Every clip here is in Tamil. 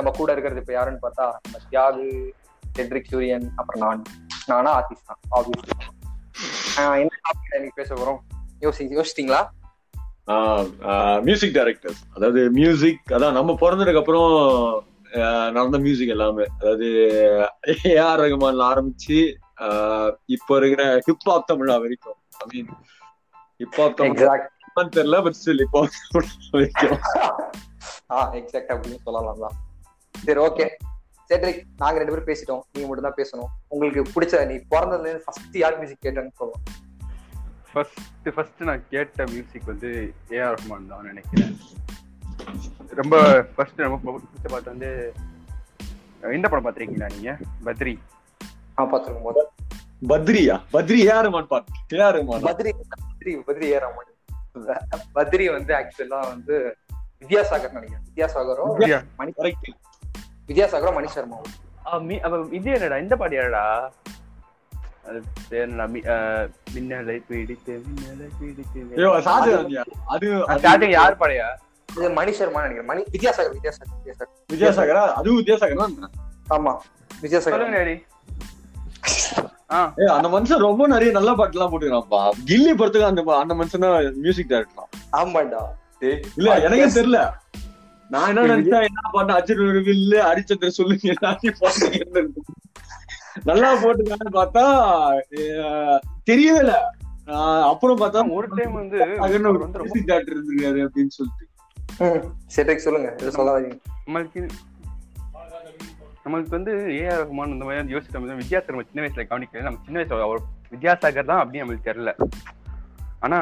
நம்ம கூட இருக்கிறது இப்போ யாருன்னு பார்த்தா நம்ம தியாகு, செட்ரிக் சூரியன், அப்புறம் நானா ஆர்டிஸ்ட் தான். ஆப்வியஸ்லி என்ன டாபிக் இன்னைக்கு பேச போறோம் யோசிச்சிங்களா? மியூசிக் டைரக்டர்ஸ், அதாவது மியூசிக், அதான் நம்ம பிறந்ததுக்கு அப்புறம் நடந்த மியூசிக் எல்லாமே, அதாவது ஏஆர் ரஹ்மான் ஆரம்பிச்சு இப்ப இருக்கிற ஹிப்ஹாப் தமிழா வரைக்கும். ஐ மீன் ஹிப்ஹாப் தமிழ் தெரியல, பட் ஸ்டில் ஹிப்ஹாப் வரைக்கும் எக்ஸாக்ட் அப்படின்னு சொல்லலாம் தான். சரி, ஓகே செட்ரிக், நாங்க ரெண்டு பேரும் பேசிட்டோம், நீங்க மட்டும் தான் பேசணும். உங்களுக்கு பிடிச்ச, நீ பிறந்ததுல இருந்து ஃபர்ஸ்ட் யார் மியூசிக் கேட்டேன்னு சொல்லுவோம். ஃபர்ஸ்ட் நான் கேட்ட மியூசிக் வந்து ஏஆர் ரஹ்மான் தான் நினைக்கிறேன். ரொம்ப ஃபர்ஸ்ட் ரொம்ப பிடிச்ச பாட்டு வந்து இந்த படம் பார்த்துருக்கீங்களா நீங்க? பத்ரி. பார்த்துருக்கும் போது பத்ரியா? பத்ரி ஏஆர் ரஹ்மான் பாட்டு. ஏஆர் ரஹ்மான் பத்ரி பத்ரி பத்ரி ஏஆர் ரஹ்மான் பத்ரி வந்து ஆக்சுவலா வந்து வித்யாசாகர் நினைக்கிறேன். வித்யாசாகரும் மணிஷ் சர்மாவும். இது என்னடா இந்த பாட்டு யாரடா? மின்னலை பிடித்து மின்னலை பிடித்து யாரு பாடையா? மணிஷ் சர்மா நினைக்கிறேன். வித்யாசாகர் வித்யாசாகர் வித்யாசாகரா? அதுவும் வித்யாசாகர் தான். ஆமா வித்யாசாகர். அந்த மனுஷன் ரொம்ப நிறைய நல்ல பாட்டு எல்லாம் போட்டுக்கிறான்ப்பா. கில்லி படத்துக்கு அந்த மனுஷன் தான் மியூசிக் டைரக்டர். ஆமாண்டா. இல்ல எனக்கே தெரியல, நான் என்ன நினைச்சேன், என்ன பாட்டு அஜித் ஹரிச்சந்திர சொல்லுங்க நல்லா போட்டுக்கான்னு பார்த்தா தெரியவே இல்ல. அப்புறம் பார்த்தா ஒரு டைம் வந்து மியூசிக் டைரக்டர் இருந்திருக்காரு அப்படின்னு சொல்லிட்டு. நம்மளுக்கு வந்து ஏஆர் ரஹ்மான் இந்த மாதிரி யோசிச்சு வித்யாசர்மா சின்ன வயசுல கவனிக்கல. நம்ம சின்ன வயசுல அவர் வித்யாசாகர் தான் அப்படின்னு நம்மளுக்கு தெரியல. ஆனா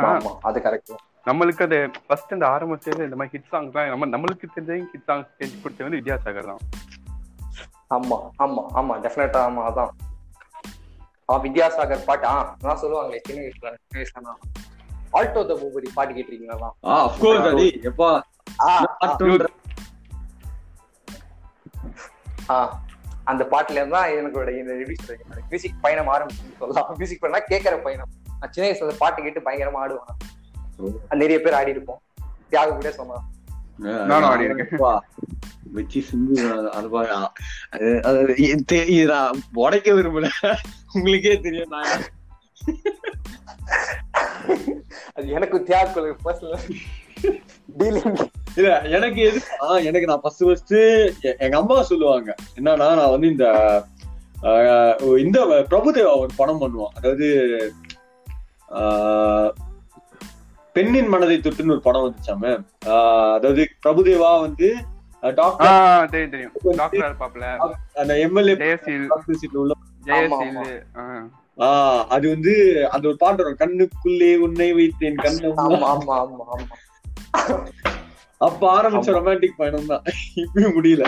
அது கரெக்ட். நம்மளுக்கு அது ஃபர்ஸ்ட் இந்த ஆரம்பத்துல இந்த மாதிரி ஹிட் சாங்ஸ் தான் நம்மளுக்கு தெரிஞ்ச ஹிட் சாங்ஸ் தெரிஞ்சு கொடுத்த வந்து வித்யாசாகர் தான். ஆமா ஆமா ஆமா டெஃபினட்டா. ஆமா அதான் வித்யாசாகர் பாட்டு. அதான் சொல்லுவாங்களே சின்ன வயசுல ஆல்டோ த பூபரி பாட்டு கேட்டிருக்கீங்களா? Of course. அது எப்பா அந்த பாட்டுல இருந்தா எனக்கு இந்த மியூசிக் பயணம் ஆரம்பிச்சுன்னு சொல்லலாம். மியூசிக் பண்ணா கேட்கற பயணம். நான் சின்ன வயசுல பாட்டு கேட்டு பயங்கரமா ஆடுவேன். நிறைய பேர் ஆடி இருப்போம். தியாக கூட சொன்னா நானும் ஆடி இருக்கேன். வச்சு சிந்து அனுபவம் உடைக்க விரும்பல. உங்களுக்கே தெரியும் நான் அது எனக்கு தியாகு எனக்கு எது எனக்கு நான் ஃபர்ஸ்ட் ஃபர்ஸ்ட் எங்க அம்மா சொல்லுவாங்க என்னன்னா, நான் வந்து இந்த பிரபு தேவா ஒரு படம் பண்ணுவான், அதாவது பெண்ணின் மனதை தொட்டுன்னு ஒரு படம் வந்துச்சாம. அதாவது பிரபு தேவா வந்து அது வந்து அந்த ஒரு பாட்டு வரும், கண்ணுக்குள்ளே உன்னை வைத்தேன் கண்ணு. அப்ப ஆரம்பிச்ச ரொமான்டிக் பயணம் தான். இப்பயும் முடியல,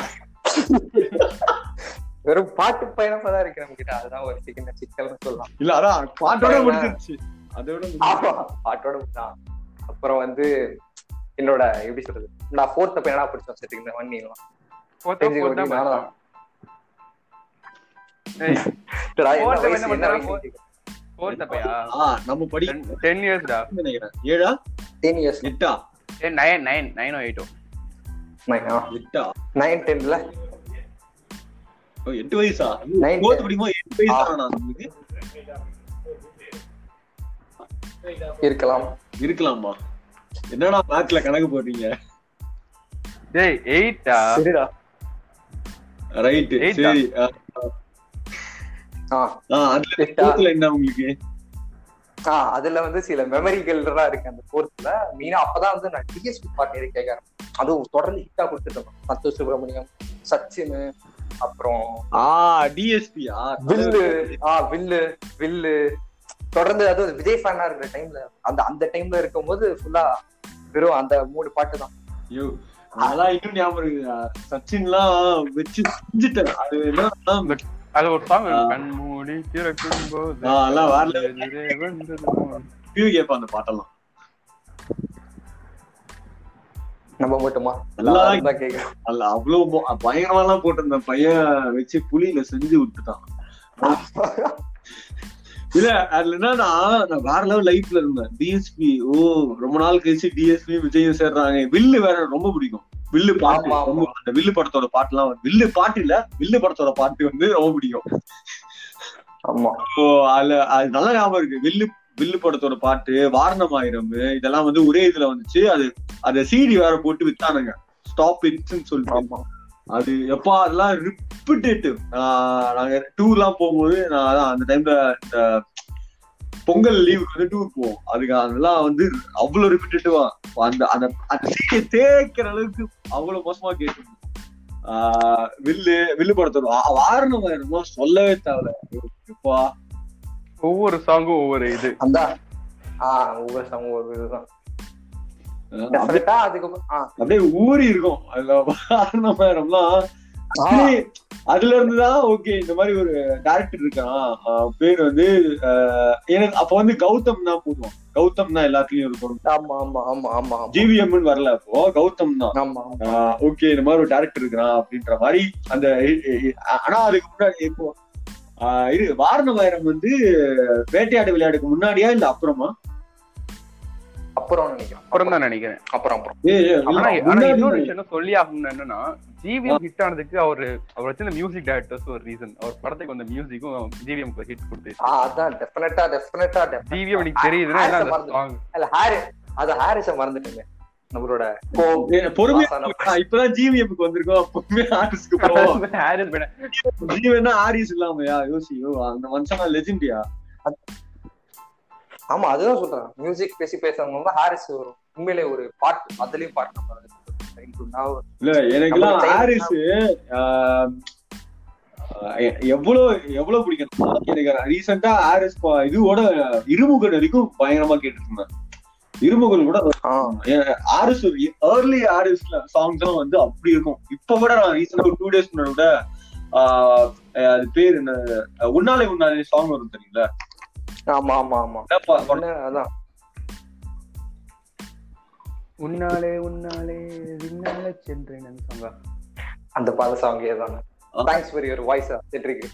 வெறும் பாட்டு பயணமா தான் இருக்கு நம்ம கிட்ட. அதுதான் ஒரு சிக்கல்னு சொல்லலாம். இல்ல அதான் பாட்டோட முடிஞ்சிருச்சு, அதோட பாட்டோட தான். அப்புறம் வந்து என்னோட எப்படி சொல்றது, நான் ஃபோர்த்த பையனா பிடிச்சோம் செட்டு இந்த வண்டியெல்லாம். இருக்கலாமா? என்னடா மேத்ல கணக்கு போடுறீங்க? டேய் 8 ஆ? சரிடா, ரைட் சரி. அதுல வந்து சில மெமரிகள் தான் இருக்கு அந்த கோர்ஸ்ல. மீனா அப்பதான் வந்து நான் டிஎஸ்பி பாட்டு கேட்க ஆரம்பிச்சேன். அதுவும் தொடர்ந்து ஹிட்டா கொடுத்துட்டு இருந்தோம். சந்தோஷ் சுப்ரமணியம், சச்சின், அப்புறம் வில்லு தொடர்ந்து. அது விஜய் ஃபேனா இருக்கிற டைம்ல அந்த டைம்ல இருக்கும் போது ஃபுல்லா வெறும் அந்த மூணு பாட்டு தான். அதெல்லாம் இன்னும் ஞாபகம் இருக்கு. சச்சின் எல்லாம் வச்சு செஞ்சுட்டேன். அது என்ன அது ஒரு சாங் கண்மூடி திறக்கும் போது அதெல்லாம் வரல. கேப்பா அந்த பாட்டெல்லாம் நம்ம மட்டுமா கேட்க அல்ல, அவ்வளவு பயங்கரமா எல்லாம் போட்டிருந்தேன். பையன் வச்சு புளியில செஞ்சு விட்டுட்டான். இல்ல அதுல என்னன்னா, நான் வேற லெவல் லைஃப்ல இருந்தேன். டிஎஸ்பி, ஓ ரொம்ப நாள் கழிச்சு டிஎஸ்பி விஜயும் சேர்றாங்க. வில்லு வேற ரொம்ப பிடிக்கும். வில்லு பாட்டு, அந்த வில்லு படத்தோட பாட்டு எல்லாம், வில்லு பாட்டு இல்ல வில்லு படத்தோட பாட்டு வந்து ரொம்ப பிடிக்கும். ஆமா, இப்போ அதுல அது நல்ல ஞாபகம் இருக்கு. வில்லு வில்லு படத்தோட பாட்டு, வாரணம் ஆயிரம், இதெல்லாம் வந்து ஒரே இதுல வந்துச்சு. அது அத சீடி வேற போட்டு வித்தானுங்க, ஸ்டாப் இட்ஸ்ன்னு சொல்லிட்டு. அது எப்பா அதெல்லாம் ரிப்பிட்டேட்டிவ். நாங்க டூர்லாம் போகும்போது, நான் அந்த டைம்ல இந்த பொங்கல் லீவுக்கு வந்து டூர் போவோம், அதுக்கு அதெல்லாம் வந்து அவ்வளவு ரிப்பிட்டேட்டிவா அந்த அந்த சீடியை தேக்கிற அளவுக்கு அவ்வளவு மோசமா கேட்டு. வில்லு வில்லு படத்தோட வாரணம் ஆயிரமோ சொல்லவே தேவைப்பா. ஒவ்வொரு சாங்கும் ஒவ்வொரு இது, அந்த ஒவ்வொரு சாங்கும் ஒவ்வொரு இதுதான் அப்படியே ஊறி இருக்கும். அதுல வாரணம் ஆயிரம்லாம் அதுல இருந்துதான் ஓகே இந்த மாதிரி ஒரு டைரக்டர் இருக்கான், பேர் வந்து எனக்கு அப்ப வந்து கௌதம் தான் போடுவோம். கௌதம் தான் எல்லாத்துலயும் இருக்கும், ஜிவிஎம் வரல அப்போ, கௌதம் தான் ஓகே இந்த மாதிரி ஒரு டைரக்டர் இருக்கான் அப்படின்ற மாதிரி அந்த. ஆனா அதுக்கு முன்னாடி இப்போ இது வாரணம் ஆயிரம் வந்து வேட்டையாடு விளையாடுக்கு முன்னாடியா இல்ல அப்புறமா? அப்புறம் நினைக்கிறேன், அப்புறம் தான் நினைக்கிறேன். அப்புறம் சொல்லி ஆகணும்னு என்னன்னா, ஜிவிஎம் ஹிட் ஆனதுக்கு அவரு வச்சிருந்த மியூசிக் டைரக்டர்ஸ் ஒரு ரீசன். அவர் படத்துக்கு வந்த மியூசிக்கும் ஜிவிஎம் ஹிட் கொடுத்து ஜிவிஎம் தெரியுது. அது ஹாரிஸ மறந்துட்டேங்க, நம்மளோட பொறுமையா இப்பதான் ஜிவிஎம்க்கு வந்திருக்கோம். ஹாரிஸ் இல்லாமயா யோசியோ அந்த மனுஷனா லெஜெண்டியா. ஆமா அதுதான் சொல்றேன், மியூசிக் பேசி பேசுறவங்க ஹாரிஸ் வரும். உண்மையிலே ஒரு பாட்டு, அதுலயும் பாட்டு இல்ல எனக்குலாம் ஹாரிஸ் எவ்வளவு எவ்வளவு பிடிக்கும். எனக்கு ரீசெண்டா ஹாரிஸ் இதோட இருமுகன் வரைக்கும் பயங்கரமா கேட்டுருந்தேன். இருமுகன் கூட ஹாரிஸ் ஏர்லி ஹாரிஸ்ல சாங்ஸ் எல்லாம் வந்து அப்படி இருக்கும். இப்ப கூட நான் ரீசெண்டா ஒரு 2 days முன்னாடி கூட அது பேர் என்ன, உன்னாலே உன்னாலே சாங் வரும் தெரியுங்களா? ஆமா ஆமா ஆமா அதான், உன்னாலே உன்னாலே விண்ணாலே சென்றேன்னு சாங், அந்த பாட சாங் ஏதானே. Thanks for your voice Cedric.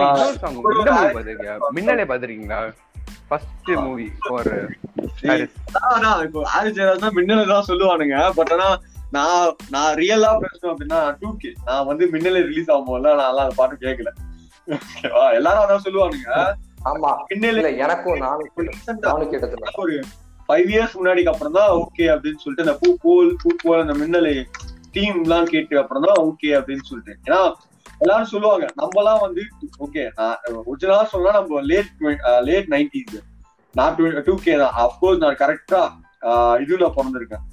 இன்னொரு சாங் மின்னலே பாத்திருக்கீங்களா? First movie for Harris. நான் இப்போ ஹாரிஸ் ஜெராஸ் தான் மின்னலே தான் சொல்லுவானுங்க. பட் ஆனா நான் ரியலா பேசணும் அப்படின்னா 2K நான் வந்து மின்னலே ரிலீஸ் ஆகும்போது நான் அந்த பாட்டு கேட்கல. ஓகேவா, எல்லாரும் அதான் சொல்லுவானுங்க. ஆமா மின்னலே எனக்கும் நானும் கேட்டதில்லை. ஒரு 5 years முன்னாடிக்கு அப்புறம் தான் ஓகே அப்படின்னு சொல்லிட்டு இந்த பூக்கோல் அந்த மின்னலை டீம் எல்லாம் கேட்டு அப்புறம் தான் ஓகே அப்படின்னு சொல்லிட்டு. ஏன்னா எல்லாரும் சொல்லுவாங்க நம்ம எல்லாம் வந்து ஓகே ஒரிஜினலா சொல்லலாம் நம்ம லேட் 90s. நான் 2K தான் அப்கோர்ஸ், நான் கரெக்டா இதுல பிறந்திருக்கேன்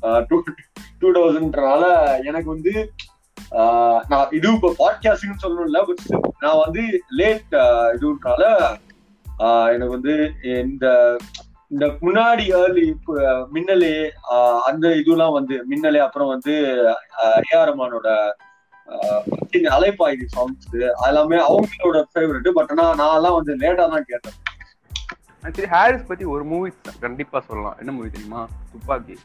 2000ன்றனால எனக்கு வந்து நான் இது இப்போ பாட்காஸ்டிங்னு சொல்லணும்ல, பட் நான் வந்து லேட் இதுன்றனால எனக்கு வந்து இந்த முன்னாடி ஏர்லி மின்னலே அந்த இதுலாம் வந்து மின்னலே அப்புறம் வந்து ஏஆர் ரஹ்மானோட அலைப்பாயுது சாங்ஸ் எல்லாமே அவங்களோட ஃபேவரட். பட் ஆனா நான் எல்லாம் வந்து லேட்டா தான் கேட்டேன். ஆக்சுவலி ஹாரிஸ் பத்தி ஒரு மூவி கண்டிப்பா சொல்லலாம். என்ன மூவி தெரியுமா? துப்பாக்கி.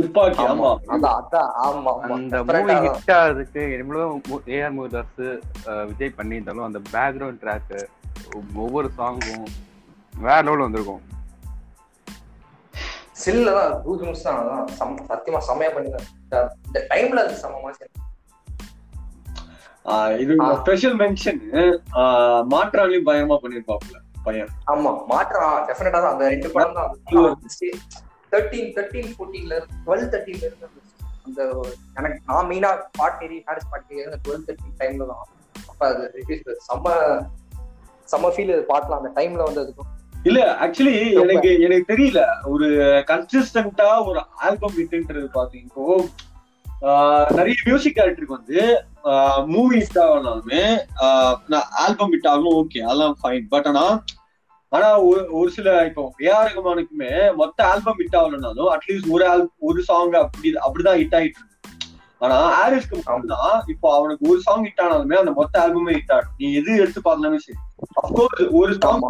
துப்பாக்கி ஆமா ஆமா அந்த மூவி ஹிட் ஆகுறதுக்கு எவ்வளவு ஏஆர் முருகதாஸ் விஜய் பண்ணியிருந்தாலும் அந்த பேக்ரவுண்ட் ட்ராக் ஒவ்வொரு சாங்கும் வேற லெவல் வந்திருக்கும். சில்லதான் கூஸ் தான் சத்தியமா சமையா பண்ணிருக்காரு இந்த டைம்ல. அது சமமா இது ஸ்பெஷல் மென்ஷன் மாற்றாலையும் பயமா பண்ணிருப்பாப்ல பையன். ஆமா மாற்றா டெஃபினட்டா தான். அந்த ரெண்டு படம் தான் 13 14ல 12 13ல இருந்து அந்த எனக்கு நான் மெயினா பாட்டி ஹாரிஸ் பாட்டி 12 13 டைம்ல தான். அப்ப அது சம்ம ஃபீல் பாட்டலாம் அந்த டைம்ல வந்து. அதுக்கும் இல்ல ஆக்சுவலி எனக்கு தெரியல ஒரு கன்சிஸ்டன்டா ஒரு ஆல்பம் ஹிட்ன்றது பாத்தீங்கன்னா நிறைய மியூசிக் டைரக்டருக்கு வந்து மூவி ஹிட் ஆகலாமே ஆல்பம் ஹிட் ஆகணும் ஓகே அதெல்லாம் ஃபைன். பட் ஆனா ஒரு சில இப்போ ஏஆர் ரஹ்மானுக்குமே மொத்த ஆல்பம் ஹிட் ஆகலனாலும் அட்லீஸ்ட் ஒரு சாங் அப்படிதான் ஹிட் ஆகிட்டு இருக்கு. ஆனா ஹாரிஸ்க்கு மட்டும்தான் இப்போ அவனுக்கு ஒரு சாங் ஹிட் ஆனாலுமே அந்த மொத்த ஆல்பமே ஹிட் ஆகும். நீ எது எடுத்து பார்க்கலாமே சரி, அப்கோர்ஸ் ஒரு சாங்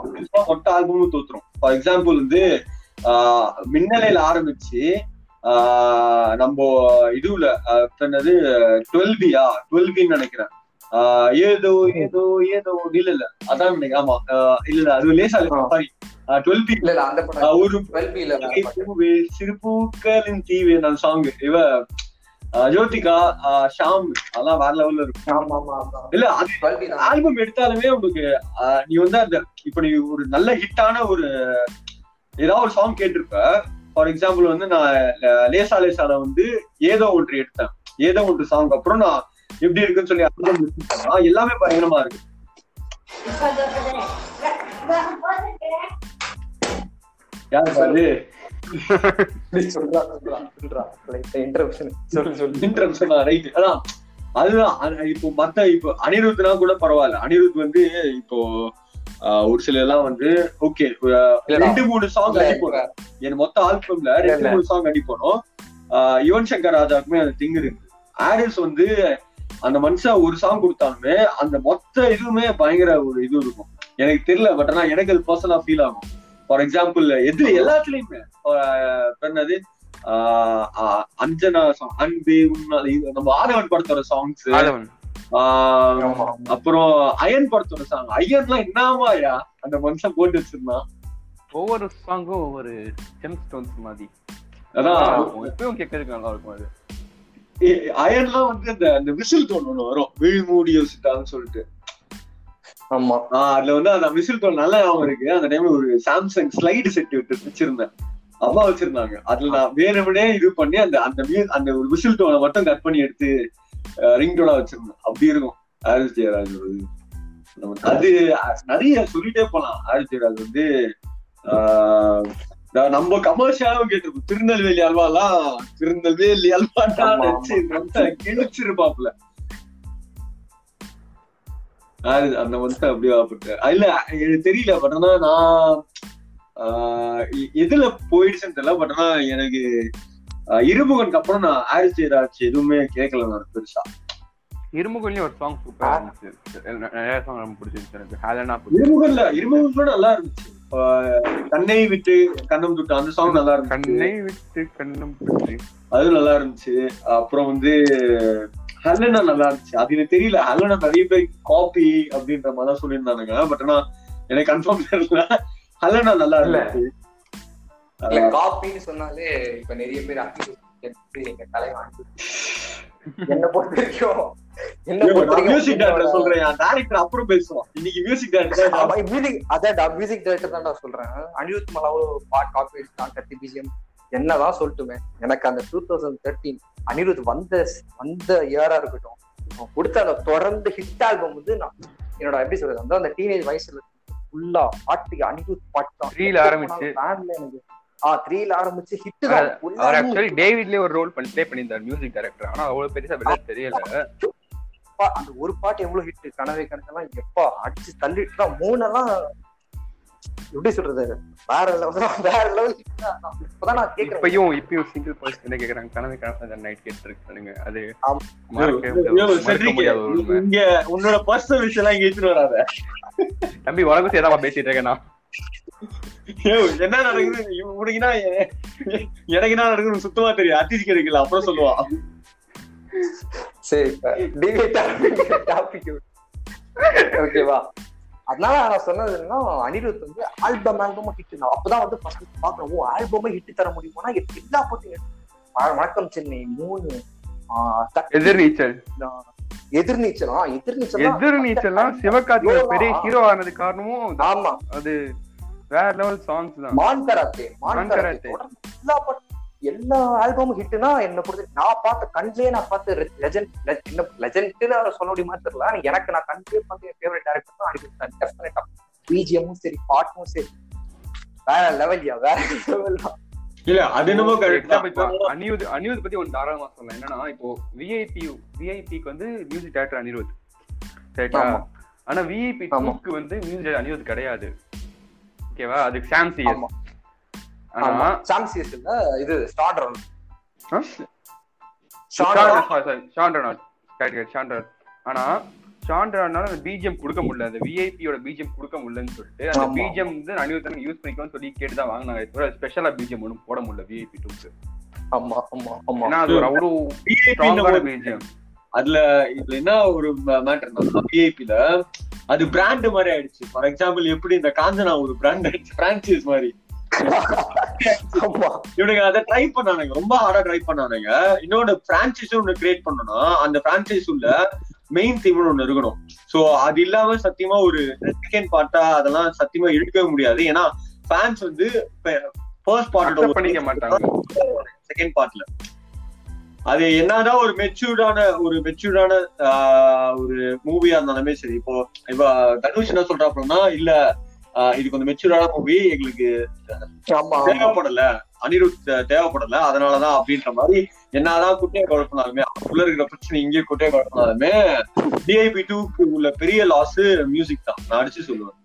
மொத்த ஆல்பமும் தோத்துரும். ஃபார் எக்ஸாம்பிள் வந்து மின்னலையில ஆரம்பிச்சு நம்ம இதுல என்னது 12Bன்னு நினைக்கிறேன். ஏதோ ஏதோ ஏதோ இல்ல அதான் நினைக்கிறேன். ஆமா இல்ல அது லேசா சாரி 12B ஒரு சிறு பூக்களின் தீவு சாங் இவ ஜோதிகா, ஷாம், அதெல்லாம் வேற லெவல்ல இருக்கும். இல்ல அது ஆல்பம் எடுத்தாலுமே உங்களுக்கு நீ வந்து அந்த இப்ப நீ ஒரு நல்ல ஹிட்டான ஒரு ஏதாவது ஒரு சாங் கேட்டிருப்ப. ஃபார் எக்ஸாம்பிள் வந்து நான் லேசா லேசால வந்து ஏதோ ஒன்று எடுத்தேன், ஏதோ ஒன்று சாங், அப்புறம் நான் எப்படி இருக்குன்னு சொல்லி ஆல்பம் எல்லாமே பயங்கரமா இருக்கு. யாரு அனிருத்னா கூட பரவாயில்ல. அனிருத் வந்து இப்போ ஒரு சில எல்லாம் வந்து ஓகே 2-3 சாங் அடிப்போம், என் மொத்த ஆல்பம்ல 2-3 சாங் அடிப்போம். யுவன் சங்கர் ராஜாவுக்குமே அந்த திங் இருக்கு. ஹாரிஸ் வந்து அந்த மனுஷன் ஒரு சாங் கொடுத்தாலுமே அந்த மொத்த இதுவுமே பயங்கர ஒரு இது இருக்கும். எனக்கு தெரியல, பட் ஆனா எனக்கு அது பர்சனலா ஃபீல் ஆகும். ஃபார் எக்ஸாம்பிள் எது எல்லாத்துலயுமே என்னது அஞ்சனா சாங், அன்பே உன்னாலே, நம்ம ஆதவன் படத்தோட சாங்ஸ், அப்புறம் அயன் படத்தோட சாங். அயன்லாம் என்னமாயா அந்த மனுஷன் போட்டு வச்சிருந்தான். ஒவ்வொரு சாங்கும் ஒவ்வொரு மாதிரி கேட்கறதுக்கு நல்லா இருக்கும். அது அயன்லாம் வந்து அந்த அந்த விசில் தோல் ஒண்ணு வரும், விழிமூடி யோசிட்டான்னு சொல்லிட்டு. ஆமா, அதுல வந்து அந்த மிசில் தோல் நல்லா ஞாபகம் இருக்கு. அந்த டைம்ல ஒரு சாம்சங் ஸ்லைடு செட் விட்டு வச்சிருந்தேன், அம்மா வச்சிருந்தாங்க. அதுல நான் வேணும்னே இது பண்ணி அந்த அந்த அந்த ஒரு மிசில் தோலை மட்டும் கட் பண்ணி எடுத்து ரிங் டோலா வச்சிருந்தேன். அப்படி இருக்கும் ஆர் ஜெயராஜ். அது நிறைய சொல்லிட்டே போலாம். ஆர் ஜெயராஜ் வந்து நம்ம கமர்ஷியலாவும் கேட்டிருக்கோம். திருநெல்வேலி அல்வாலாம், திருநெல்வேலி அல்வாட்டா நினைச்சு கிழிச்சிருப்பாப்புல. அந்த மனுஷன் அப்படியே போட்டு இல்ல எனக்கு தெரியல, பட் ஆனா நான் எதுல போயிடுச்சுன்னு தெரியல. பட் ஆனா எனக்கு இருமுகனுக்கு அப்புறம் நான் ஆர் ஜெயராஜ் எதுவுமே கேட்கல. நான் பெருசா இருமுகன்லயும் ஒரு சாங் சூப்பரா இருந்துச்சு எனக்கு. இருமுகன்ல இருமுகன் கூட நல்லா இருந்துச்சு. கண்ணை விட்டு கண்ணம் தொட்டு அந்த சாங் நல்லா இருந்துச்சு. கண்ணை விட்டு கண்ணம் தொட்டு அது நல்லா இருந்துச்சு. அப்புறம் வந்து ஹலனா நல்லா இருந்துச்சு. அது எனக்கு தெரியல, ஹலனா நிறைய பேர் காப்பி அப்படின்ற மாதிரிதான் சொல்லியிருந்தானுங்க. பட் ஆனா எனக்கு கன்ஃபார்ம் தெரியல, ஹலனா நல்லா இருந்துச்சு. இல்ல காப்பின்னு சொன்னாலே இப்ப நிறைய பேர் எங்க தலை வாங்கி என்ன பொறுத்திருக்கோம். என்னதான் சொல்லட்டுமே, எனக்கு அந்த 2013 அனிருத் வந்த இயரா இருக்கட்டும், கொடுத்த அந்த தொடர்ந்து ஹிட் ஆல்பம் வந்து நான் என்னோட எப்படி சொல்றது, அந்த டீனேஜ் வயசுல ஃபுல்லா பாட்டு அனிருத் பாட்டு ஆரம்பிச்சு எனக்கு 3ல ஆரம்பிச்சு ஹிட் தான். அவர் ஆக்சுவலி டேவிட்லயே ஒரு ரோல் ப்ளே பண்ணியிருந்தார் மியூசிக் டைரக்டர். ஆனா அவ்வளவு பெருசா வெளியே தெரியல. அந்த ஒரு பாட்டு எவ்வளவு ஹிட், கனவே கனவெல்லாம் எப்பா அடிச்சு தள்ளிட்டு தான். 3 எப்படி சொல்றது, வேற லெவல், வேற லெவல் ஹிட் தான். இப்பதான் நான் கேக்குறேன், இப்பயும் சிங்கிள் பர்சன் என்ன கேக்குறாங்க, கனவே கனவெல்லாம் நைட் கேட்டு இருக்குங்க. அது இங்க உன்னோட பர்சனல் விஷயம் எல்லாம் இங்க ஏத்துட்டு வராத தம்பி. உலக பத்தி ஏதாவது பேசிட்டு இருக்கேன் நான். என்ன நடக்குது உனக்குன்னா எனக்கு என்ன நடக்குது சுத்தமா தெரியும். அத்திரிக்க இருக்குல்ல, அப்புறம் சொல்லுவான். சரி ஓகேவா. அதனால நான் சொன்னதுன்னா அனிருத் வந்து ஆல்பமா ஹிட். அப்பதான் வந்து பாக்குறோம், ஓ ஆல்பமே ஹிட் தர முடியுமோனா எல்லா போட்டும். வணக்கம் சென்னை 3, எதிர்நீச்சல், எதிர்நீச்சல், எதிர்நீச்சல்லாம் சிவகார்த்திகேயனோட பெரிய ஹீரோ ஆனது காரணமும். ஆமா, அது வேற லெவல் சாங்ஸ் தான். மான்கராத்தே எல்லா ஆல்பமும் ஹிட்னா என்ன பொறுத்து நான் பார்த்த கண்ட்லயே நான் பார்த்து லெஜெண்ட்னு அவரை சொல்ல முடியுமா தெரியல. எனக்கு நான் கண்ட்லயே பார்த்து என் ஃபேவரட் டைரக்டர் தான் அனிருத். டெஃபினட்டா பிஜிஎம்மும் சரி, பாட்டும் சரி, வேற லெவல்யா, வேற லெவல் தான். இல்ல அது என்னமோ கரெக்ட் தான். இப்போ அனிருத் பத்தி ஒன்று தாராளமா சொல்லலாம். என்னன்னா இப்போ விஐபிக்கு வந்து மியூசிக் டைரக்டர் அனிருத் கரெக்டா. ஆனா விஐபி வந்து மியூசிக் டைரக்டர் அனிருத் கிடையாது. ஓகேவா, அது சாம்சியஸ். ஆனா சாம்சியஸ் இல்ல, இது ஷாண்டரன் கரெக்ட், ஷாண்டரன். ஆனா ஷாண்டரனால அந்த பிஜிஎம் கொடுக்க முடியல, அந்த விஐபியோட பிஜிஎம் கொடுக்க முடியலன்னு சொல்லிட்டு அந்த பிஜிஎம் வந்து அனிருத் யூஸ் பண்ணிக்கணும்னு சொல்லி கேட்டு தான் வாங்கினாங்க. இப்போ ஸ்பெஷலா பிஜிஎம் ஒன்றும் போட முடியல விஐபி 2க்கு. ஆமா ஆமா ஆமா, ஏன்னா அது ஒரு அவ்வளோ ஸ்ட்ராங்கான பிஜிஎம். அதுல இதுல என்ன ஒரு மேட்டர்னா விஐபில அது பிராண்ட் மாதிரி ஆயிடுச்சு. ஃபார் எக்ஸாம்பிள் எப்படி இந்த காஞ்சனா ஒரு பிராண்ட் ஆயிடுச்சு, பிரான்சைஸ் மாதிரி. இவனுங்க அதை ட்ரை பண்ணானுங்க, ரொம்ப ஹார்டா ட்ரை பண்ணானுங்க. இன்னொன்னு பிரான்சைஸ் ஒண்ணு கிரியேட் பண்ணனா அந்த பிரான்சைஸ் உள்ள மெயின் தீம் ஒண்ணு இருக்கணும். சோ அது இல்லாம சத்தியமா ஒரு செகண்ட் பார்ட்டா அதெல்லாம் சத்தியமா எடுக்கவே முடியாது. ஏன்னா ஃபேன்ஸ் வந்து ஃபர்ஸ்ட் பார்ட்டோட பண்ணிக்க மாட்டாங்க செகண்ட் பார்ட்ல. அது என்னதான் ஒரு மெச்சூர்டான ஒரு மூவியா இருந்தாலுமே சரி, இப்போ தனுஷ் என்ன சொல்றா அப்படின்னா, இல்ல இது கொஞ்சம் மெச்சூர்டான மூவி எங்களுக்கு தேவைப்படல, அனிருத் தேவைப்படல, அதனாலதான் அப்படின்ற மாதிரி என்னதான் குட்டையை குழப்பினாலுமே, உள்ள இருக்கிற பிரச்சனை இங்கே குட்டையை குழப்பினாலுமே, விஐபி 2க்கு உள்ள பெரிய லாஸ் மியூசிக் தான் நான் அடிச்சு சொல்லுவேன்.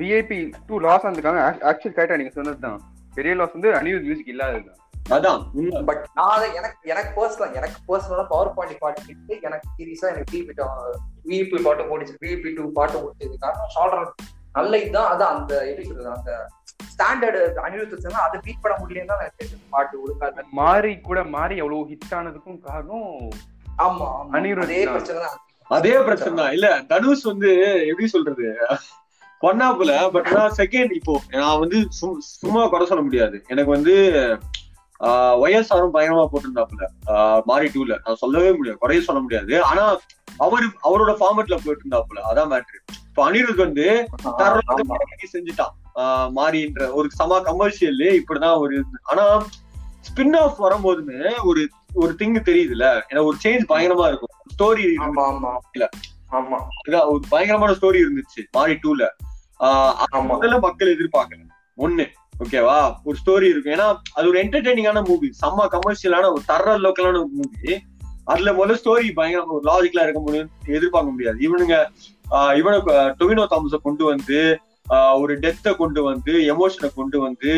விஐபி 2 லாஸ் வந்துக்காங்க ஆக்சுவல் கரெக்டா நீங்க சொன்னதுதான். பெரிய லாஸ் வந்து அனிருத் மியூசிக் இல்லாததுதான். அதான் பட் நான் எனக்கு பர்சனலா பவர் பாயிண்ட் பாட்டு எனக்கு சீரியஸா எனக்கு விஐபி பாட்டு போட்டுச்சு, விஐபி 2 பாட்டு போட்டுச்சு. காரணம் சொல்றேன் நல்ல இதுதான். அது அந்த எப்படி சொல்றது, அந்த ஸ்டாண்டர்டு அனிருத் அதை பீட் பண்ண முடியலன்னா பாட்டு ஒழுங்காது. மாறி கூட மாறி எவ்வளவு ஹிட் ஆனதுக்கும் காரணம் ஆமா அனிருத். அதே பிரச்சனை தான். இல்ல தனுஷ் வந்து எப்படி சொல்றது பண்ணாப்புல, பட் நான் செகண்ட் இப்போ நான் வந்து சும்மா குறை சொல்ல முடியாது. எனக்கு வந்து ஒய்எஸ்ஆரும் பயங்கரமா போட்டிருந்தாப்புல மாறி 2ல, நான் சொல்லவே முடியாது, குறைய சொல்ல முடியாது. ஆனா அவரோட ஃபார்மேட்ல போயிட்டு இருந்தாப்புல, அதான் மேட்ரு. இப்ப அனிருத் வந்து செஞ்சுட்டான் மாறின்ற ஒரு சமா கமர்ஷியல் இப்படிதான் ஒரு. ஆனா ஸ்பின் ஆஃப் வரும்போதுமே ஒரு திங்கு தெரியுதுல, ஏன்னா ஒரு சேஞ்ச் பயங்கரமா இருக்கும். ஸ்டோரி ஒரு பயங்கரமான ஸ்டோரி இருந்துச்சு மாறி 2ல. முதல்ல மக்கள் எதிர்பார்க்கல ஒண்ணு, ஓகேவா, ஒரு ஸ்டோரி இருக்கும். ஏன்னா அது ஒரு என்டர்டெய்னிங்கான மூவி, செம்ம கமர்ஷியலான ஒரு தர லோக்கலான மூவி. அதுல முதல்ல ஸ்டோரி பயங்கரமா ஒரு லாஜிக்கலா இருக்க முடியும் எதிர்பார்க்க முடியாது. இவனை டொவினோ தாமஸை கொண்டு வந்து ஒரு டெத்தை கொண்டு வந்து எமோஷனை கொண்டு வந்து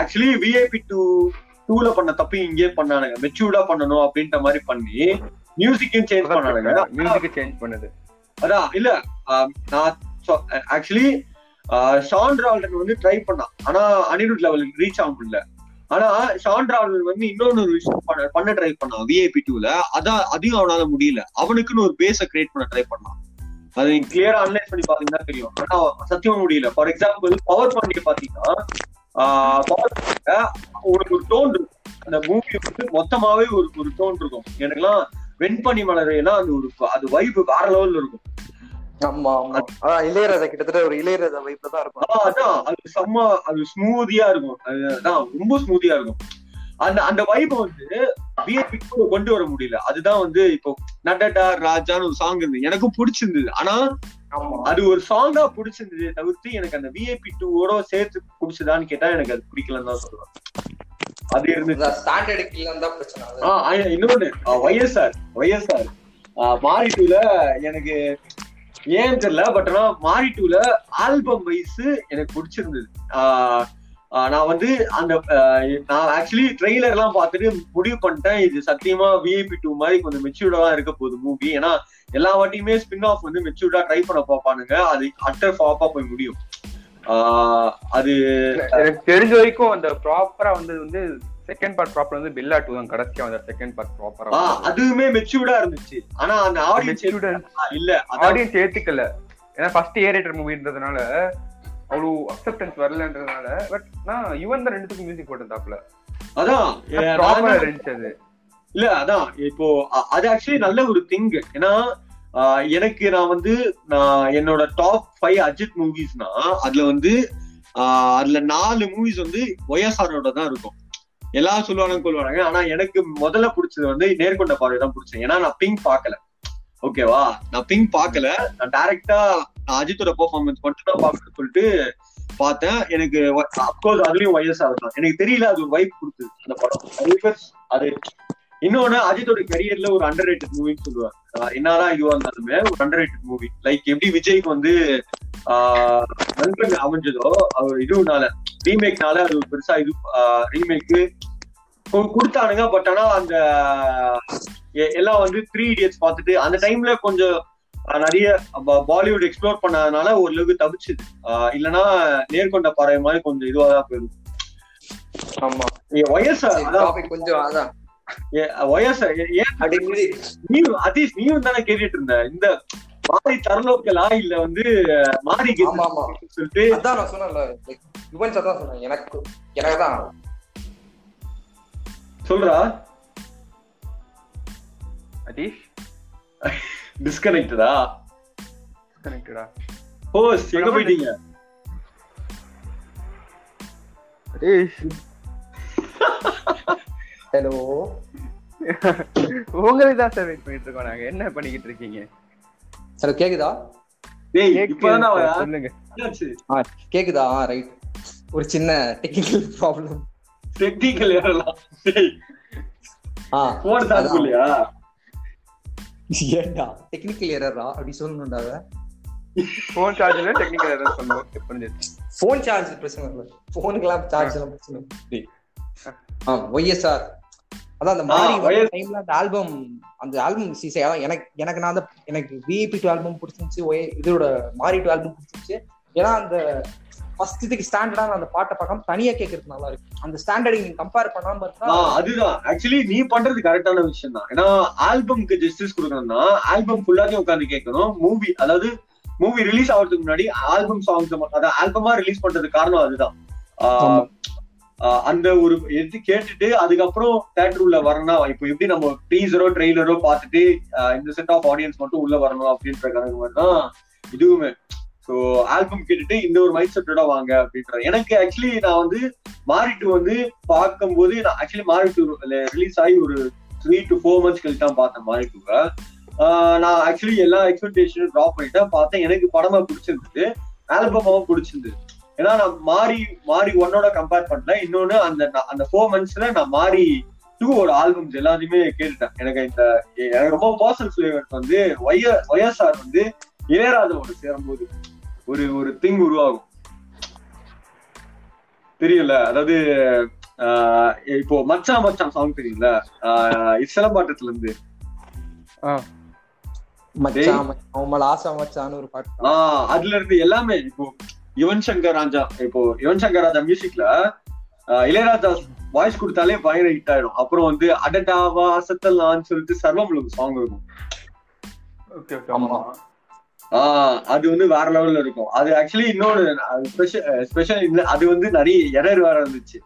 ஆக்சுவலி விஐபி 2ல பண்ண தப்பு இங்கே பண்ணானுங்க. மெச்சூர்டா பண்ணணும் அப்படின்ற மாதிரி பண்ணி மியூசிக்கையும் சேஞ்ச் பண்ணானுங்க. மியூசிக் சேஞ்ச் பண்ணது அதான். இல்ல நான் ஆக்சுவலி ஷான்ட்ரா ஆல்டன் வந்து ட்ரை பண்ணான், ஆனா அனிருத் லெவலுக்கு ரீச் ஆக முடியல. ஆனா ஷான்ட்ரா ஆல்டன் வந்து இன்னொன்னு ஒரு விஷயம் பண்ண ட்ரை பண்ணான் விஐபி 2ல, அதான் அதையும் அவனால முடியல. அவனுக்குன்னு ஒரு பேஸை கிரியேட் பண்ண ட்ரை பண்ணான். அது நீங்க கிளியரா அனலைஸ் பண்ணி பாத்தீங்கன்னா தெரியும், ஆனா சத்தியமா முடியல. ஃபார் எக்ஸாம்பிள் பவர் பாயிண்ட் பாத்தீங்கன்னா, பவர் பாயிண்ட்ல உனக்கு ஒரு டோன் இருக்கும், அந்த மூவி வந்து மொத்தமாவே ஒரு டோன் இருக்கும். எனக்குலாம் வெண்பனி மலரைனா அது வைப் வேற லெவல்ல இருக்கும். ஆமா ஆமா, இளையராஜா கிட்டத்தட்ட ஒரு இளையராஜா வைப்ல தான் இருக்கும். அதான் அது செம்ம, அது ஸ்மூதியா இருக்கும். அதுதான் ரொம்ப ஸ்மூதியா இருக்கும். அந்த வைப வந்து விஐபி கொண்டு வர முடியல. அதுதான் வந்து இப்போ நடடா ராஜான்னு ஒரு சாங் இருந்தது, எனக்கும் பிடிச்சிருந்தது. ஆனா அது ஒரு சாங்கா பிடிச்சிருந்தது தவிர்த்து எனக்கு அந்த விஐபி 2வோட சேர்த்து பிடிச்சதான்னு கேட்டா எனக்கு அது பிடிக்கலன்னு தான் சொல்லுவேன். அது இருந்தது. இன்னொன்னு ஒய்எஸ்ஆர் மாறி 2ல எனக்கு ஏன்னு தெரியல, பட் ஆனா மாறி 2ல ஆல்பம் வைஸ் எனக்கு பிடிச்சிருந்தது. நான் வந்து நான் ஆக்சுவலி ட்ரெய்லர் எல்லாம் பார்த்துட்டு முடிவு பண்ணிட்டேன், இது சத்தியமா விஐபி 2 மாதிரி கொஞ்சம் மெச்சூர்டா தான் இருக்க போகுது மூவி. ஏன்னா எல்லா வாட்டியுமே ஸ்பின் ஆஃப் வந்து மெச்சூர்டா ட்ரை பண்ண பார்ப்பானுங்க, அது அட்டர் ஃபாப்பா போய் முடியும். அது எனக்கு தெரிஞ்ச வரைக்கும் அந்த ப்ராப்பரா வந்து செகண்ட் பார்ட் ப்ராப்பர் வந்து பில்லா 2 தான் கடைசியா வந்த செகண்ட் பார்ட் ப்ராப்பரா. அதுவுமே மெச்சூர்டா இருந்துச்சு, ஆனா அந்த ஆடியன்ஸ் இல்ல, ஆடியன்ஸ் ஏத்துக்கல. ஏன்னா ஃபர்ஸ்ட் ஏரேட்டர் மூவின்றதுனால அவ்வளவு அக்செப்டன்ஸ் வரலன்றதுனால. பட் நான் யுவன் தான் ரெண்டுத்துக்கும் மியூசிக் போட்டிருந்தாப்புல, அதான் இருந்துச்சு. இல்ல அதான் இப்போ அது ஆக்சுவலி நல்ல ஒரு திங். ஏன்னா எனக்கு நான் என்னோட டாப் 5 அஜித் மூவிஸ்னா அதுல 4 மூவிஸ் வந்து ஒய்எஸ்ஆரோட தான் இருக்கும். எல்லாம் சொல்லுவாங்க, ஆனா எனக்கு முதல்ல பிடிச்சது வந்து நேர்கொண்ட பார்வை தான் பிடிச்சேன். ஏன்னா நான் பிங்க் பாக்கல, ஓகேவா, நான் டைரக்டா அஜித்தோட பெர்ஃபார்மன்ஸ் மட்டும் தான் பாக்கணும்னு சொல்லிட்டு பார்த்தேன். எனக்கு அப்கோர்ஸ் அதுலயும் ஒய்எஸ்ஆர் தான் எனக்கு தெரியல, அது ஒரு வைப் கொடுத்தது அந்த படம். அது இன்னொன்னு அஜித்தோட கரியர்ல ஒரு அண்டர் ரேட்டட் மூவின்னு சொல்லுவாங்க. என்னதான் இதுவா இருந்தாலுமே ஒரு அண்டர் ரேட்டட் மூவி. லைக் எப்படி விஜய்க்கு வந்து நண்பன் அமைஞ்சதோ அவர் இதுனால ரீமேக்னால அது பெருசா இது ரீமேக்கு கொடுத்தானுங்க. பட் ஆனா அந்த எல்லாம் வந்து 3 Idiots பார்த்துட்டு அந்த டைம்ல கொஞ்சம் நிறைய பாலிவுட் எக்ஸ்ப்ளோர் பண்ணதுனால ஓரளவுக்கு தவிச்சுது. இல்லைன்னா நேர்கொண்ட பாறை மாதிரி கொஞ்சம் இதுவாதான் போயிடும். ஆமா ஒய்எஸ்ஆர் கொஞ்சம் அதான் ஒய்எஸ்ஆர். ஏன் நீயும் அதீஷ் நீயும் தானே கேட்டுட்டு இருந்த இந்த மாரி தரலோக்கலா இல்ல வந்து மாரி சொல்லிட்டு நான் சொன்னேன் எனக்கு எனக்குதான் சொல்றா அதீஷ் டிஸ்கனெக்டடா டிஸ்கனெக்டடா ஹோஸ்ட் எங்க போயிட்டீங்க அதீஷ் ஹலோ உங்களுக்கு தான் சர்வே பண்ணிட்டு இருக்கோம் நாங்க என்ன பண்ணிக்கிட்டு இருக்கீங்க ஹலோ கேக்குதா டேய் இப்பதான வரா சொல்லுங்க கேக்குதா ரைட் ஒரு சின்ன டெக்னிக்கல் ப்ராப்ளம் டெக்னிக்கல் எரரா டேய் போன் தான் இல்லையா ஏண்டா டெக்னிக்கல் எரரா அப்படி சொல்லணும்டா போன் சார்ஜ்ல டெக்னிக்கல் எரர் சொல்லுவோம் செக் பண்ணிடுச்சு போன் சார்ஜ் பிரச்சனை இல்ல போனுக்குலாம் சார்ஜ்லாம் பிரச்சனை டேய் ஆ ஒய்எஸ்ஆர் அதான் அந்த மாதிரி டைம்ல அந்த ஆல்பம் எனக்கு எனக்கு நான் தான் எனக்கு VIP ஆல்பம் பிடிச்சிருந்துச்சு இதோட மாரி டூ ஆல்பம் பிடிச்சிருந்துச்சு ஏன்னா அந்த ஃபர்ஸ்ட் இதுக்கு ஸ்டாண்டர்டா நான் அந்த பாட்டை பார்க்காம தனியா கேட்கறது நல்லா இருக்கு அந்த ஸ்டாண்டர்ட் நீங்க கம்பேர் பண்ணாம பார்த்தா அதுதான் ஆக்சுவலி நீ பண்றது கரெக்டான விஷயம் தான் ஏன்னா ஆல்பம்க்கு ஜஸ்டிஸ் கொடுக்கணும்னா ஆல்பம் ஃபுல்லாத்தையும் உட்காந்து கேட்கணும் மூவி அதாவது மூவி ரிலீஸ் ஆகிறதுக்கு முன்னாடி ஆல்பம் சாங்ஸ் அதாவது ஆல்பமா ரிலீஸ் பண்றதுக்கு காரணம் அதுதான் அந்த ஒரு எடுத்து கேட்டுட்டு அதுக்கப்புறம் தியேட்டர் உள்ள வரணும் இப்போ எப்படி நம்ம டீசரோ ட்ரெய்லரோ பார்த்துட்டு இந்த செட் ஆஃப் ஆடியன்ஸ் மட்டும் உள்ள வரணும் அப்படின்ற கணக்கு மட்டும் இதுவுமே ஸோ ஆல்பம் கேட்டுட்டு இந்த ஒரு மைண்ட் செட்டோட வாங்க அப்படின்ற எனக்கு ஆக்சுவலி நான் வந்து மாரிட்டு வந்து பார்க்கும்போது நான் ஆக்சுவலி மாரிட்டு ரிலீஸ் ஆகி ஒரு 3 to 4 months கழிச்சு தான் பார்த்தேன் மாரிட்டுவை நான் ஆக்சுவலி எல்லா எக்ஸ்பெக்டேஷனும் ட்ராப் பண்ணிட்டேன் பார்த்தேன் எனக்கு படமா பிடிச்சிருந்தது ஆல்பமாவும் பிடிச்சிருந்தது ஏன்னா நான் மாறி மாறி ஒன்னோட கம்பேர் பண்ணல இன்னொன்னு அந்த 4 monthsல நான் மாறி 2 ஆல்பம்ஸ் எல்லாத்தையுமே கேட்டுட்டேன் எனக்கு இந்த எனக்கு ரொம்ப பர்சனல் ஃபிளேவர் வந்து ஒய்எஸ்ஆர் வந்து இளையராஜாவோட சேரும்போது ஒரு ஒரு திங் உருவாகும் தெரியல அதாவது இப்போ மச்சான் மச்சான் சாங் தெரியல இசலம்பாட்டத்துல இருந்து ஒரு பாட்டு அதுல இருந்து எல்லாமே இப்போ யுவன் சங்கர் ராஜா இப்போ யுவன் சங்கர் ராஜா மியூசிக்ல இளையராஜா வாய்ஸ் கொடுத்தாலே பயங்கர ஹிட் ஆயிடும் அப்புறம் வந்து அடடாவா அசத்தலான்னு சொல்லிட்டு சர்வம்ல சாங் இருக்கும் அது வந்து வேற லெவல்ல இருக்கும் அது ஆக்சுவலி இன்னொரு ஸ்பெஷல் அது வந்து நிறைய எரர் வேற இருந்துச்சு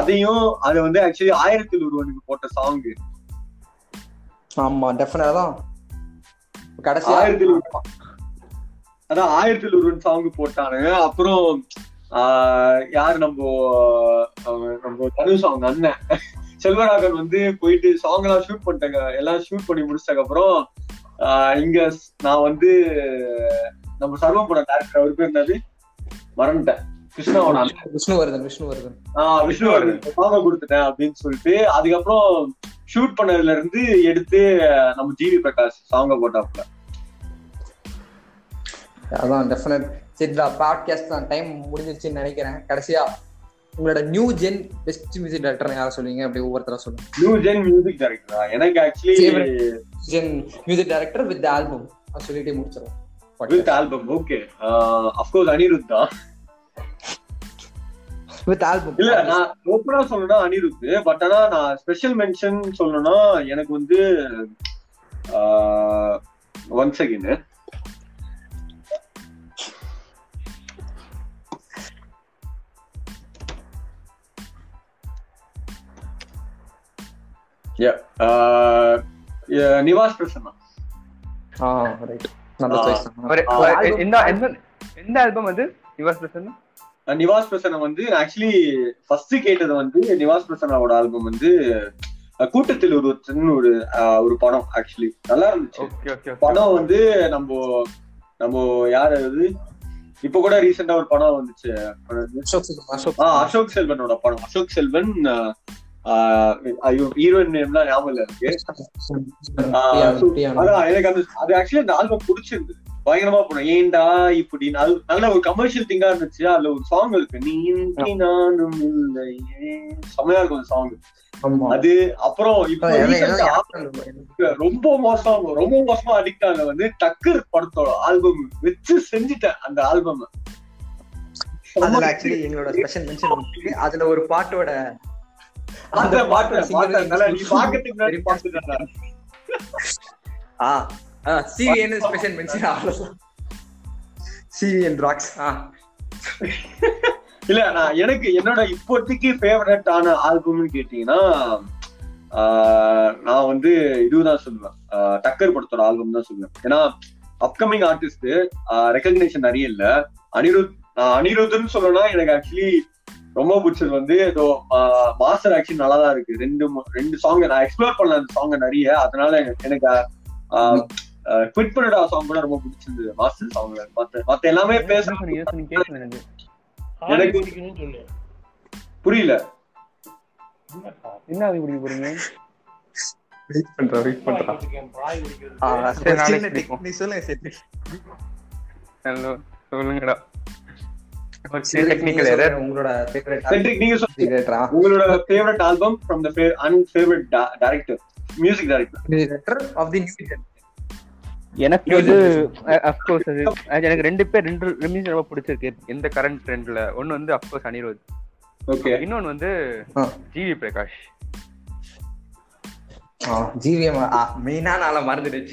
அதையும் அது வந்து ஆக்சுவலி 1000ல் 1 போட்ட சாங் ஆமா டெஃபினட்டா தான் கடைசி 1000ல் 1 அதான் 1000ல் 1 சாங் போட்டானுங்க அப்புறம் யாரு நம்ம தனுஷ் அவங்க அண்ணன் செல்வராகன் வந்து போயிட்டு சாங் எல்லாம் ஷூட் பண்ணிட்டாங்க எல்லாம் ஷூட் பண்ணி முடிச்சதுக்கு அப்புறம் இங்க நான் வந்து நம்ம சர்வம் படம் டேரக்டர் அவரு பேர் என்னது மறந்துட்டேன் விஷ்ணுவர்தன் விஷ்ணுவர்தன் சாங்க கொடுத்துட்டேன் அப்படின்னு சொல்லிட்டு அதுக்கப்புறம் ஷூட் பண்ணதுல இருந்து எடுத்து நம்ம ஜி.வி. பிரகாஷ் சாங்க போட்டாப்புல அதான் டெஃபினட் சரிடா பாட்காஸ்ட் தான் டைம் முடிஞ்சிருச்சுன்னு நினைக்கிறேன் கடைசியா உங்களோட new gen best music director யாரை சொல்லுவீங்க அப்படி ஒவ்வொருத்தரா சொல்லுங்க நியூ ஜென் மியூசிக் டைரக்டரா எனக்கு actually gen music director with album சொல்லிட்டே முடிச்சிரோம் with album okay of course Anirudh தான் வித் ஆல்பம் இல்ல நான் ஓபனா சொல்லணும்னா அனிருத் பட் ஆனா நான் ஸ்பெஷல் மென்ஷன் சொல்லணும்னா எனக்கு வந்து ஒன்ஸ் அகைன் நிவாஸ் பிரசன்னா வந்து ஆக்சுவலி ஃபர்ஸ்ட் கேட்டது வந்து நிவாஸ் பிரசன்னாவோட ஆல்பம் வந்து கூட்டத்தில் ஒரு படம் ஆக்சுவலி நல்லா இருந்துச்சு படம் வந்து நம்ம நம்ம யார் அது இப்ப கூட ரீசெண்டா ஒரு படம் வந்துச்சு அசோக் செல்வனோட படம் அசோக் செல்வன் ஹீரோயின் நேம்லாம் ஞாபகம் இருக்கு எனக்கு அது ஆக்சுவலி அந்த ஆல்பம் பிடிச்சிருந்தது பயங்கரமா போனோம் ஏண்டா இப்படின்னு அது நல்ல ஒரு கமர்ஷியல் திங்கா இருந்துச்சு அதுல ஒரு சாங் இருக்கு நீ நானும் இல்லை செமையா இருக்கும் அந்த சாங் அது அப்புறம் இப்ப ரொம்ப மோசமா அடிக்டாங்க வந்து டக்கர் படத்தோட ஆல்பம் வச்சு செஞ்சுட்டேன் அந்த ஆல்பம் அதுல ஆக்சுவலி எங்களோட ஸ்பெஷல் மென்ஷன் அதுல ஒரு பாட்டோட அந்த பாட்டு நீ பாக்கிறதுக்கு முன்னாடி பாத்துட்டா CVN is special mention. CVN rocks. இல்ல நான் எனக்கு என்னோட இப்போதைக்கு ஃபேவரட் ஆன ஆல்பம்னு கேட்டீங்கன்னா நான் வந்து இதுதான் சொல்லுவேன், டக்கர் படத்தோட ஆல்பம் தான் சொல்லுவேன். ஏன்னா அப்கமிங் ஆர்டிஸ்ட் ரெகக்னேஷன் நிறைய இல்ல. அனிருத், அனிருத்ன்னு சொல்லணும்னா எனக்கு ஆக்சுவலி ரொம்ப பிடிச்சது வந்து ஏதோ மாஸ்டர் ஆக்ஷன் நல்லா தான் இருக்கு. ரெண்டு சாங் நான் எக்ஸ்ப்ளோர் பண்ணல அந்த சாங்க நிறைய, அதனால எனக்கு குவிட் பண்ணடா சாங் கூட ரொம்ப பிடிச்சிருந்தது. மாஸ்டர் சாங்ல மத்த எல்லாமே பேசுறேன் எனக்கு புரியல. என்ன குடிக்க போறீங்க? சொல்லுங்கடா உங்களோட favourite album from the unfavorite director, music director, director of the new generation. எனக்கு வந்து ஆஃப் கோர்ஸ் எனக்கு ரெண்டு ரிமிஸ் ரொம்ப பிடிச்சிருக்கு இந்த கரண்ட் ட்ரெண்ட்ல. ஒன்னு வந்து ஆஃப் கோர்ஸ் அனிருத், ஓகே. இன்னொன்னு வந்து ஜி.வி. பிரகாஷ், ஜிவிஎம் மெயினா நாள மறந்துட்டேன்.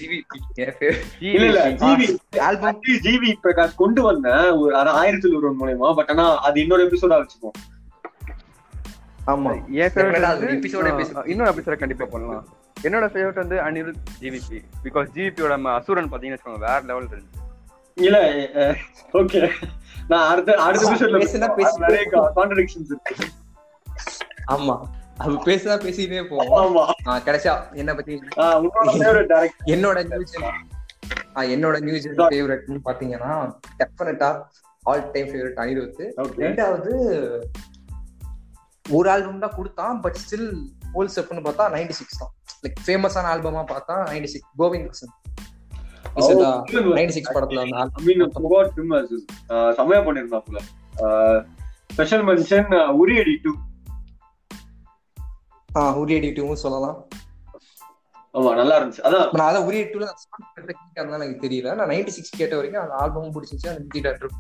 GV album GV. பிரகாஷ் கொண்டு வந்த ஒரு 1000 மூலமா. பட் ஆனா அது இன்னொரு எபிசோடா வச்சுப்போம். ஆமா, இன்னொரு எபிசோட கண்டிப்பா பண்ணலாம். என்னோட ஃபேவரட் வந்து அனிருத், ஜிவிபி. பிகாஸ் ஜிவிபியோட அசுரன் பாத்தீங்கன்னா வேற லெவல் இருந்துச்சு. இல்ல ஓகே, நான் அடுத்த எபிசோட்ல பேசினா நிறைய கான்ட்ராடிக்ஷன்ஸ் இருக்கு. ஆமா, அது பேசினா பேசிட்டே போவோம். கடைசியா என்ன பத்தி என்னோட நியூ ஜெனரேஷன் ஃபேவரட்னு பாத்தீங்கன்னா டெஃபினட்டா ஆல் டைம் ஃபேவரட் அனிருத். ரெண்டாவது ஒரு ஆல்பம் தான் கொடுத்தான், பட் ஸ்டில் ஹோல் செப்னு பார்த்தா 96 தான். லைக் ஃபேமஸான ஆல்பமா பார்த்தா 96 கோவிந்தன் இசடா 96 படத்துல அந்த ஆல்பம் ஃபோர்ட் ஃபேமஸ் சமய பண்ணிருந்தாப்புல. ஸ்பெஷல் மென்ஷன் உரியடி 2 சொல்லலாம். ஆமா, நல்லா இருந்துச்சு. அதான் நான் அத உரியடி 2ல சாங் கேட்டேன்னா எனக்கு தெரியல. நான் 96 கேட்ட வரைக்கும் அந்த ஆல்பம் பிடிச்சிச்சு. அந்த தியேட்டர்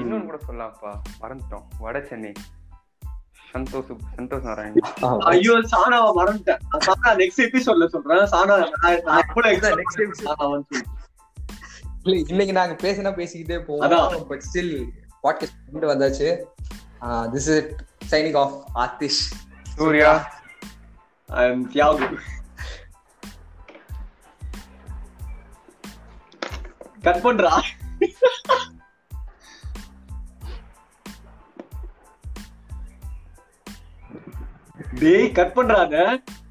இன்னொன்னு கூட சொல்லலாம்ப்பா, மறந்துட்டோம். வட சென்னை சந்தோஷ் நாராயணன். ஐயோ சானாவை மறந்துட்டேன். சானா நெக்ஸ்ட் எபிசோட்ல சொல்றேன். சானா இல்ல இன்னைக்கு நாங்க பேசினா பேசிக்கிட்டே போவோம். பட் ஸ்டில் பாட்காஸ்ட் வந்து வந்தாச்சு. This is it. Signing off Adhish Surya. I am Thiyagu. Cut பண்றா. டேய் கட் பண்றாங்க.